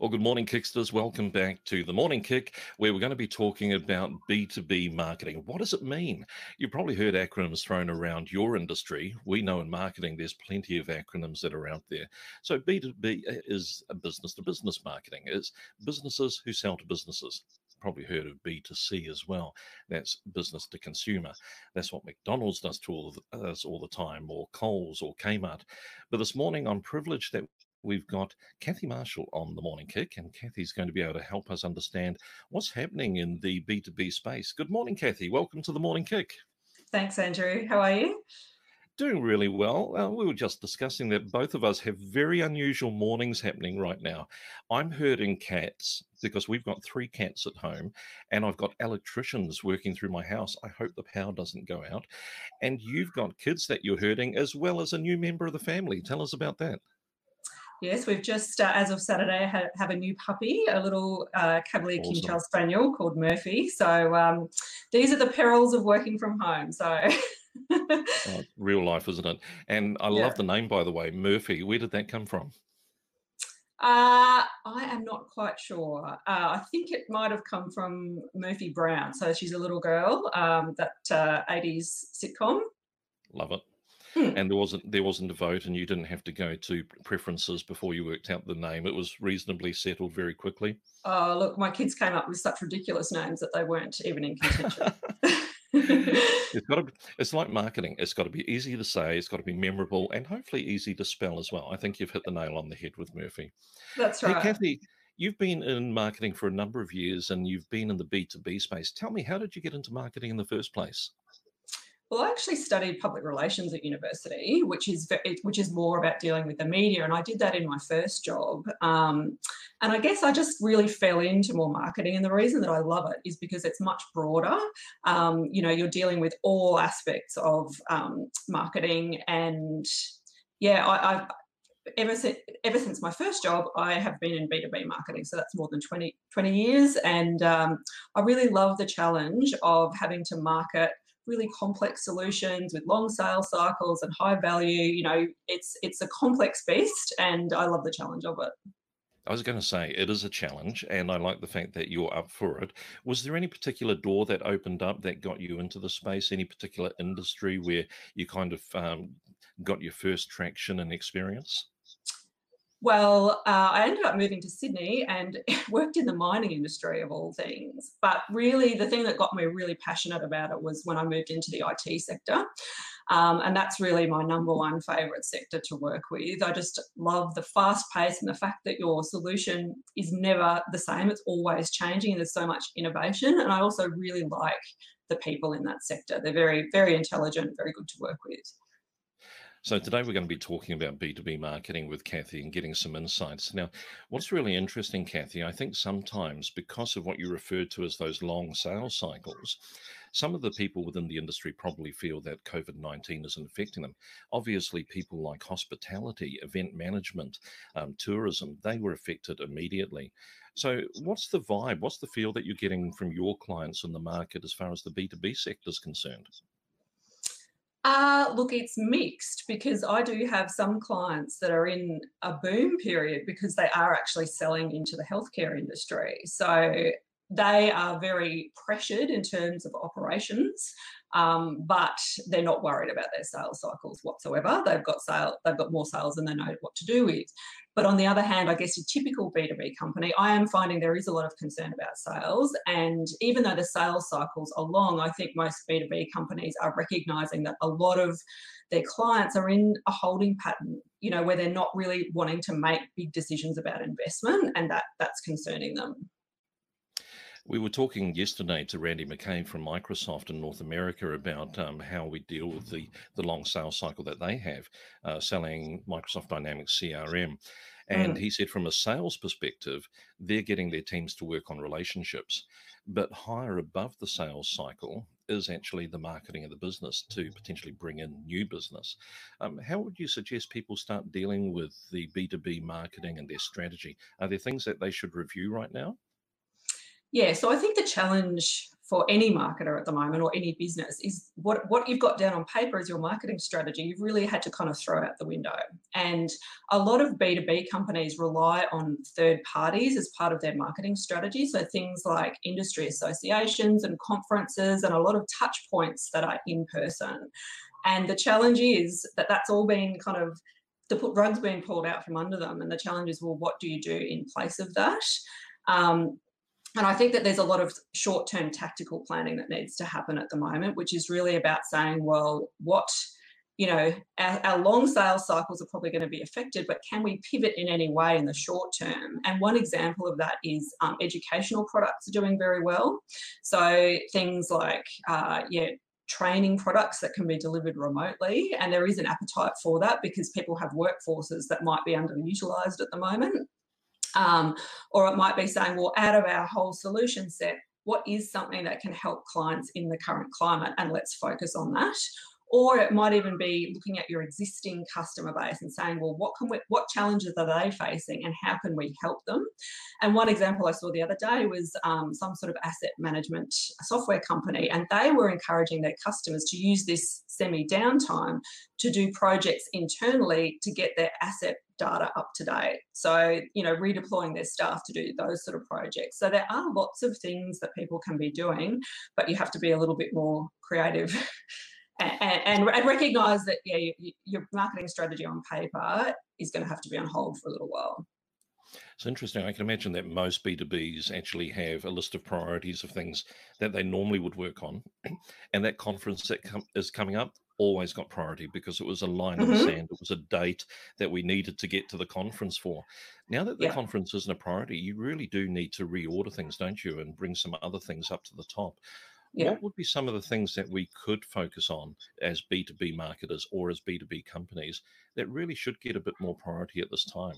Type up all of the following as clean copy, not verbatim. Well, good morning, Kicksters. Welcome back to The Morning Kick, where we're going to be talking about B2B marketing. What does it mean? You've probably heard acronyms thrown around your industry. We know in marketing there's plenty of acronyms that are out there. So B2B is a business-to-business marketing. It's businesses who sell to businesses. Probably heard of B2C as well. That's business to consumer. That's what McDonald's does to us all the time, or Coles or Kmart. But this morning I'm privileged that we've got Cathy Marshall on The Morning Kick, and Cathy's going to be able to help us understand what's happening in the B2B space. Good morning, Cathy. Welcome to The Morning Kick. Thanks, Andrew. How are you? Doing really well. We were just discussing that both of us have very unusual mornings happening right now. I'm herding cats because we've got 3 cats at home, and I've got electricians working through my house. I hope the power doesn't go out. And you've got kids that you're herding, as well as a new member of the family. Tell us about that. Yes, we've just, as of Saturday, have a new puppy, a little Cavalier awesome. King Charles Spaniel called Murphy. So these are the perils of working from home. So real life, isn't it? And I love the name, by the way, Murphy. Where did that come from? I am not quite sure. I think it might have come from Murphy Brown. So she's a little girl, that 80s sitcom. Love it. And there wasn't a vote, and you didn't have to go to preferences before you worked out the name. It was reasonably settled very quickly. Oh, look, my kids came up with such ridiculous names that they weren't even in contention. It's like marketing. It's got to be easy to say. It's got to be memorable and hopefully easy to spell as well. I think you've hit the nail on the head with Murphy. That's right. Hey, Cathy, you've been in marketing for a number of years, and you've been in the B2B space. Tell me, how did you get into marketing in the first place? Well, I actually studied public relations at university, which is more about dealing with the media, and I did that in my first job. And I guess I just really fell into more marketing, and the reason that I love it is because it's much broader. You know, you're dealing with all aspects of marketing, and I've ever since my first job, I have been in B2B marketing. So that's more than 20 years, and I really love the challenge of having to market really complex solutions with long sales cycles and high value. You know, it's a complex beast, and I love the challenge of it. I was going to say it is a challenge, and I like the fact that you're up for it. Was there any particular door that opened up that got you into the space? Any particular industry where you kind of got your first traction and experience? Well, I ended up moving to Sydney and worked in the mining industry of all things. But really, the thing that got me really passionate about it was when I moved into the IT sector. And that's really my number one favourite sector to work with. I just love the fast pace and the fact that your solution is never the same. It's always changing, and there's so much innovation. And I also really like the people in that sector. They're very, very intelligent, very good to work with. So today we're going to be talking about B2B marketing with Cathy and getting some insights. Now, what's really interesting, Cathy, I think sometimes because of what you referred to as those long sales cycles, some of the people within the industry probably feel that COVID-19 isn't affecting them. Obviously, people like hospitality, event management, tourism, they were affected immediately. So what's the vibe? What's the feel that you're getting from your clients in the market as far as the B2B sector is concerned? Look, it's mixed, because I do have some clients that are in a boom period because they are actually selling into the healthcare industry. So they are very pressured in terms of operations, but they're not worried about their sales cycles whatsoever. They've got more sales than they know what to do with. But on the other hand, I guess your typical B2B company, I am finding there is a lot of concern about sales. And even though the sales cycles are long, I think most B2B companies are recognising that a lot of their clients are in a holding pattern, you know, where they're not really wanting to make big decisions about investment, and that's concerning them. We were talking yesterday to Randy McCain from Microsoft in North America about how we deal with the long sales cycle that they have selling Microsoft Dynamics CRM. And he said from a sales perspective, they're getting their teams to work on relationships, but higher above the sales cycle is actually the marketing of the business to potentially bring in new business. How would you suggest people start dealing with the B2B marketing and their strategy? Are there things that they should review right now? Yeah, so I think the challenge for any marketer at the moment, or any business, is what you've got down on paper is your marketing strategy. You've really had to kind of throw out the window. And a lot of B2B companies rely on third parties as part of their marketing strategy. So things like industry associations and conferences and a lot of touch points that are in person. And the challenge is that that's all been kind of, the rug's been pulled out from under them. And the challenge is, well, what do you do in place of that? And I think that there's a lot of short-term tactical planning that needs to happen at the moment, which is really about saying, well, what, you know, our long sales cycles are probably going to be affected, but can we pivot in any way in the short term? And one example of that is educational products are doing very well. So things like, training products that can be delivered remotely, and there is an appetite for that because people have workforces that might be underutilised at the moment. Or it might be saying, well, out of our whole solution set, what is something that can help clients in the current climate, and let's focus on that. Or it might even be looking at your existing customer base and saying, well, what challenges are they facing and how can we help them? And one example I saw the other day was some sort of asset management software company, and they were encouraging their customers to use this semi-downtime to do projects internally to get their asset data up to date. So, you know, redeploying their staff to do those sort of projects. So there are lots of things that people can be doing, but you have to be a little bit more creative. And recognise that, yeah, your marketing strategy on paper is going to have to be on hold for a little while. It's interesting. I can imagine that most B2Bs actually have a list of priorities of things that they normally would work on. And that conference that is coming up always got priority because it was a line in the sand. It was a date that we needed to get to the conference for. Now that the conference isn't a priority, you really do need to reorder things, don't you, and bring some other things up to the top. Yeah. What would be some of the things that we could focus on as B2B marketers or as B2B companies that really should get a bit more priority at this time?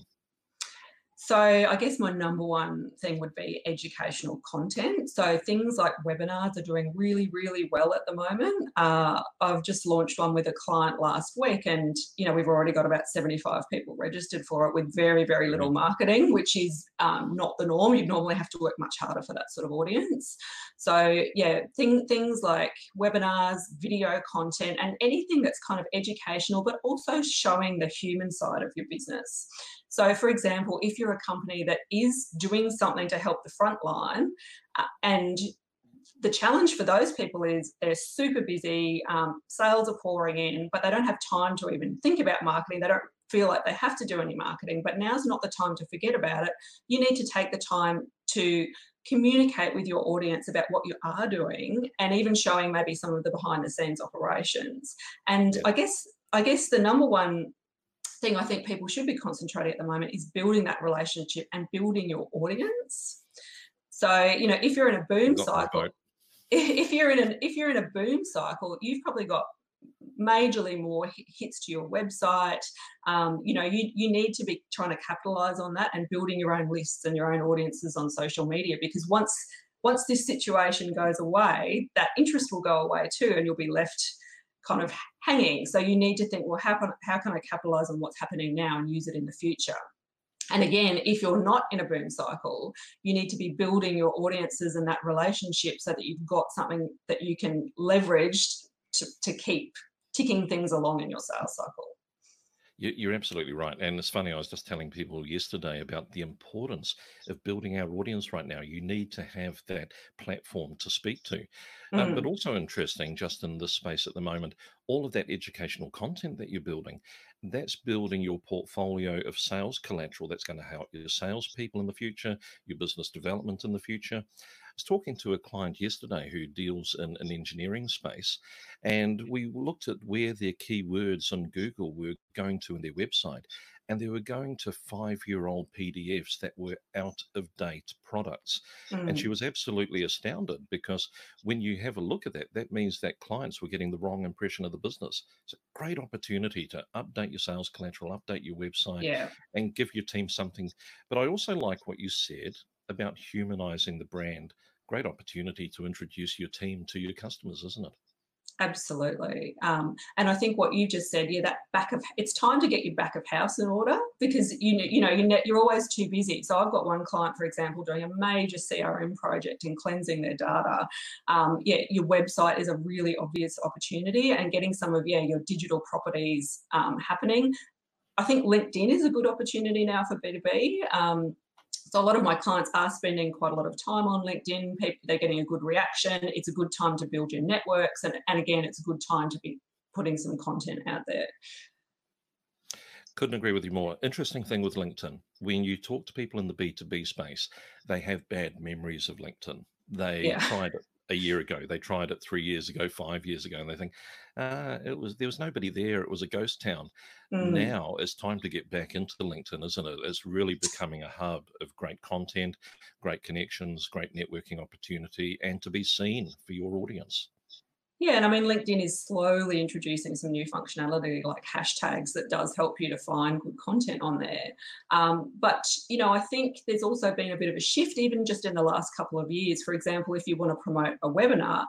So I guess my number one thing would be educational content. So things like webinars are doing really, really well at the moment. I've just launched one with a client last week, and, you know, we've already got about 75 people registered for it with very, very little marketing, which is not the norm. You'd normally have to work much harder for that sort of audience. So, yeah, things like webinars, video content, and anything that's kind of educational, but also showing the human side of your business. So, for example, if you're a company that is doing something to help the front line, and the challenge for those people is they're super busy, sales are pouring in, but they don't have time to even think about marketing. They don't feel like they have to do any marketing, but now's not the time to forget about it. You need to take the time to communicate with your audience about what you are doing, and even showing maybe some of the behind-the-scenes operations. And I guess the number one thing I think people should be concentrating at the moment is building that relationship and building your audience. So, you know, if you're in a boom cycle, if you're in a boom cycle, you've probably got majorly more hits to your website. You know, you need to be trying to capitalize on that and building your own lists and your own audiences on social media, because once this situation goes away, that interest will go away too, and you'll be left kind of hanging. So you need to think, well, how can I capitalise on what's happening now and use it in the future? And again, if you're not in a boom cycle, you need to be building your audiences and that relationship so that you've got something that you can leverage to keep ticking things along in your sales cycle. You're absolutely right. And it's funny, I was just telling people yesterday about the importance of building our audience right now. You need to have that platform to speak to. But also interesting, just in this space at the moment, all of that educational content that you're building, that's building your portfolio of sales collateral that's going to help your salespeople in the future, your business development in the future. I was talking to a client yesterday who deals in an engineering space, and we looked at where their keywords on Google were going to in their website, and they were going to five-year-old PDFs that were out-of-date products. And she was absolutely astounded, because when you have a look at that, that means that clients were getting the wrong impression of the business. It's a great opportunity to update your sales collateral, update your website, and give your team something. But I also like what you said about humanizing the brand. Great opportunity to introduce your team to your customers, isn't it? Absolutely. And I think what you just said, that it's time to get your back of house in order, because you're always too busy. So I've got one client, for example, doing a major CRM project and cleansing their data. Your website is a really obvious opportunity, and getting some of your digital properties happening. I think LinkedIn is a good opportunity now for B2B. So a lot of my clients are spending quite a lot of time on LinkedIn. They're getting a good reaction. It's a good time to build your networks. And again, it's a good time to be putting some content out there. Couldn't agree with you more. Interesting thing with LinkedIn, when you talk to people in the B2B space, they have bad memories of LinkedIn. They tried it a year ago, they tried it 3 years ago, 5 years ago, and they think, there was nobody there, it was a ghost town. Now it's time to get back into LinkedIn, isn't it? It's really becoming a hub of great content, great connections, great networking opportunity, and to be seen for your audience. Yeah, and I mean, LinkedIn is slowly introducing some new functionality like hashtags that does help you to find good content on there. But I think there's also been a bit of a shift even just in the last couple of years. For example, if you want to promote a webinar,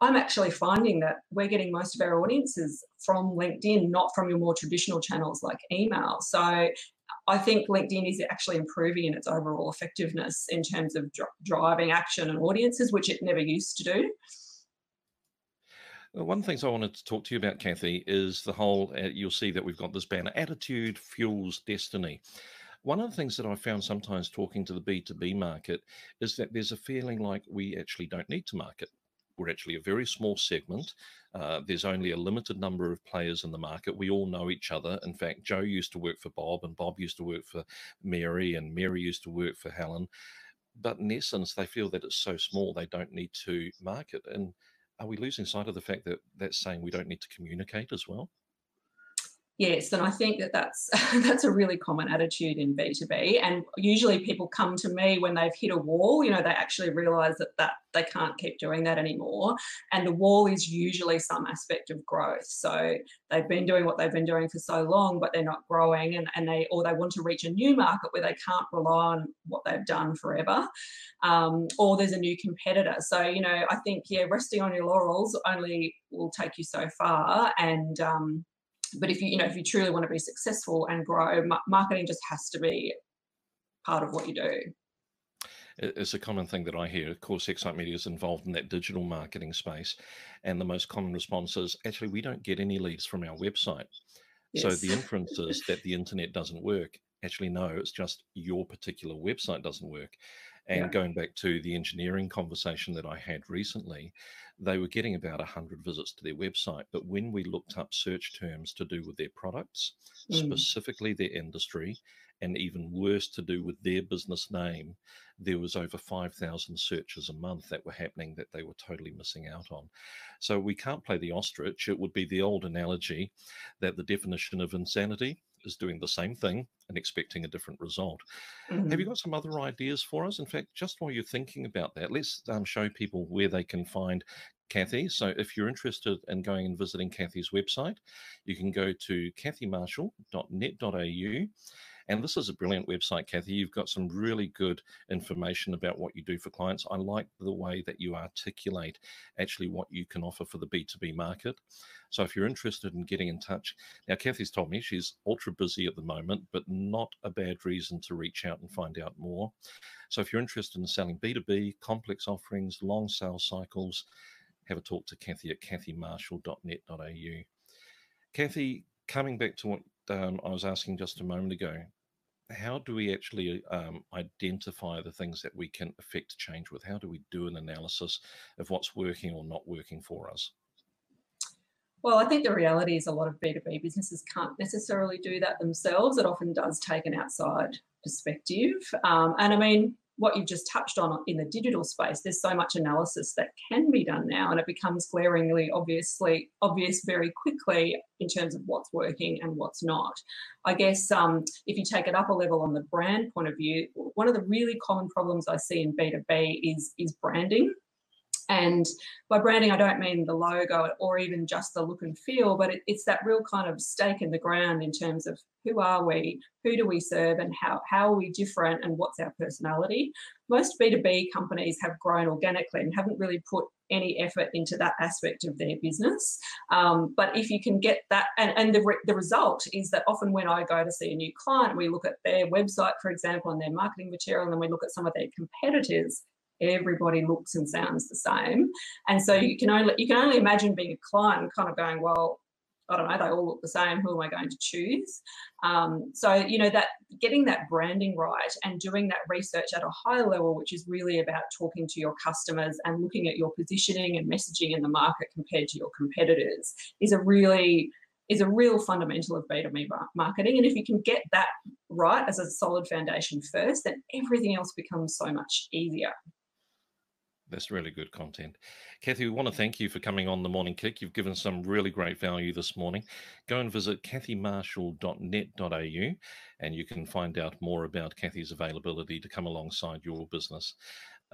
I'm actually finding that we're getting most of our audiences from LinkedIn, not from your more traditional channels like email. So I think LinkedIn is actually improving in its overall effectiveness in terms of driving action and audiences, which it never used to do. One of the things I wanted to talk to you about, Cathy, is the whole, you'll see that we've got this banner, attitude fuels destiny. One of the things that I found sometimes talking to the B2B market is that there's a feeling like we actually don't need to market. We're actually a very small segment. There's only a limited number of players in the market. We all know each other. In fact, Joe used to work for Bob, and Bob used to work for Mary, and Mary used to work for Helen. But in essence, they feel that it's so small, they don't need to market. And are we losing sight of the fact that that's saying we don't need to communicate as well? Yes, and I think that's a really common attitude in B2B. And usually people come to me when they've hit a wall. They actually realise that they can't keep doing that anymore. And the wall is usually some aspect of growth. So they've been doing what they've been doing for so long, but they're not growing, and they want to reach a new market where they can't rely on what they've done forever, or there's a new competitor. So, I think, resting on your laurels only will take you so far. And but if you truly want to be successful and grow, marketing just has to be part of what you do. It's a common thing that I hear. Of course, Excite Media is involved in that digital marketing space. And the most common response is, actually, we don't get any leads from our website. Yes. So the inference is that the internet doesn't work. Actually, no, it's just your particular website doesn't work. And going back to the engineering conversation that I had recently, they were getting about 100 visits to their website. But when we looked up search terms to do with their products, specifically their industry, and even worse, to do with their business name, there was over 5,000 searches a month that were happening that they were totally missing out on. So we can't play the ostrich. It would be the old analogy that the definition of insanity is doing the same thing and expecting a different result. Have you got some other ideas for us? In fact, just while you're thinking about that, let's show people where they can find Cathy. So if you're interested in going and visiting Cathy's website, you can go to cathymarshall.net.au. And this is a brilliant website, Cathy. You've got some really good information about what you do for clients. I like the way that you articulate actually what you can offer for the B2B market. So if you're interested in getting in touch, now Cathy's told me she's ultra busy at the moment, but not a bad reason to reach out and find out more. So if you're interested in selling B2B, complex offerings, long sales cycles, have a talk to Cathy at cathymarshall.net.au. Cathy, coming back to what I was asking just a moment ago, how do we actually identify the things that we can affect change with? How do we do an analysis of what's working or not working for us? Well, I think the reality is a lot of B2B businesses can't necessarily do that themselves. It often does take an outside perspective. And I mean, what you've just touched on in the digital space, there's so much analysis that can be done now, and it becomes glaringly obvious very quickly in terms of what's working and what's not. I guess if you take it up a level on the brand point of view, one of the really common problems I see in B2B is branding. And by branding, I don't mean the logo or even just the look and feel, but it's that real kind of stake in the ground in terms of who are we, who do we serve, and how are we different, and what's our personality. Most B2B companies have grown organically and haven't really put any effort into that aspect of their business. But if you can get that, and the result is that often when I go to see a new client, we look at their website, for example, and their marketing material, and then we look at some of their competitors. Everybody looks and sounds the same, and so you can only imagine being a client kind of going, well, I don't know, they all look the same, who am I going to choose? So that getting that branding right and doing that research at a higher level, which is really about talking to your customers and looking at your positioning and messaging in the market compared to your competitors, is a real fundamental of B2B marketing. And if you can get that right as a solid foundation first, then everything else becomes so much easier. That's really good content. Cathy, we want to thank you for coming on The Morning Kick. You've given some really great value this morning. Go and visit cathymarshall.net.au and you can find out more about Cathy's availability to come alongside your business.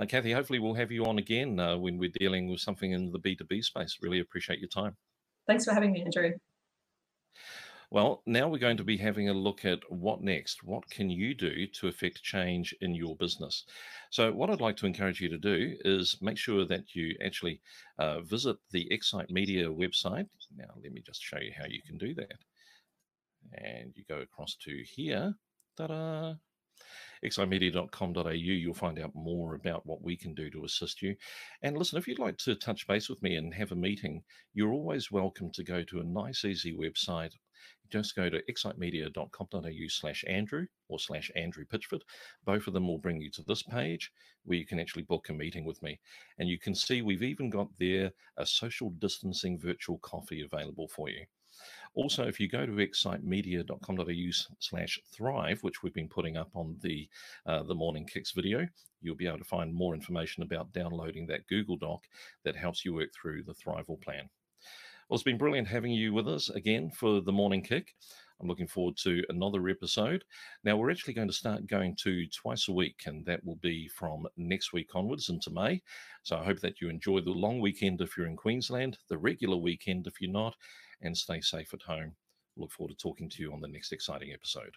Cathy, hopefully we'll have you on again when we're dealing with something in the B2B space. Really appreciate your time. Thanks for having me, Andrew. Well, now we're going to be having a look at what next. What can you do to affect change in your business? So what I'd like to encourage you to do is make sure that you actually visit the Excite Media website. Now, let me just show you how you can do that. And you go across to here. Ta-da! excitemedia.com.au, you'll find out more about what we can do to assist you. And listen, if you'd like to touch base with me and have a meeting, you're always welcome to go to a nice, easy website. Just go to excitemedia.com.au/Andrew or /Andrew Pitchford. Both of them will bring you to this page where you can actually book a meeting with me. And you can see we've even got there a social distancing virtual coffee available for you. Also, if you go to excitemedia.com.au /thrive, which we've been putting up on the Morning Kicks video, you'll be able to find more information about downloading that Google Doc that helps you work through the Thrival Plan. Well, it's been brilliant having you with us again for The Morning Kick. I'm looking forward to another episode. Now, we're actually going to start going to twice a week, and that will be from next week onwards into May. So I hope that you enjoy the long weekend if you're in Queensland, the regular weekend if you're not, and stay safe at home. Look forward to talking to you on the next exciting episode.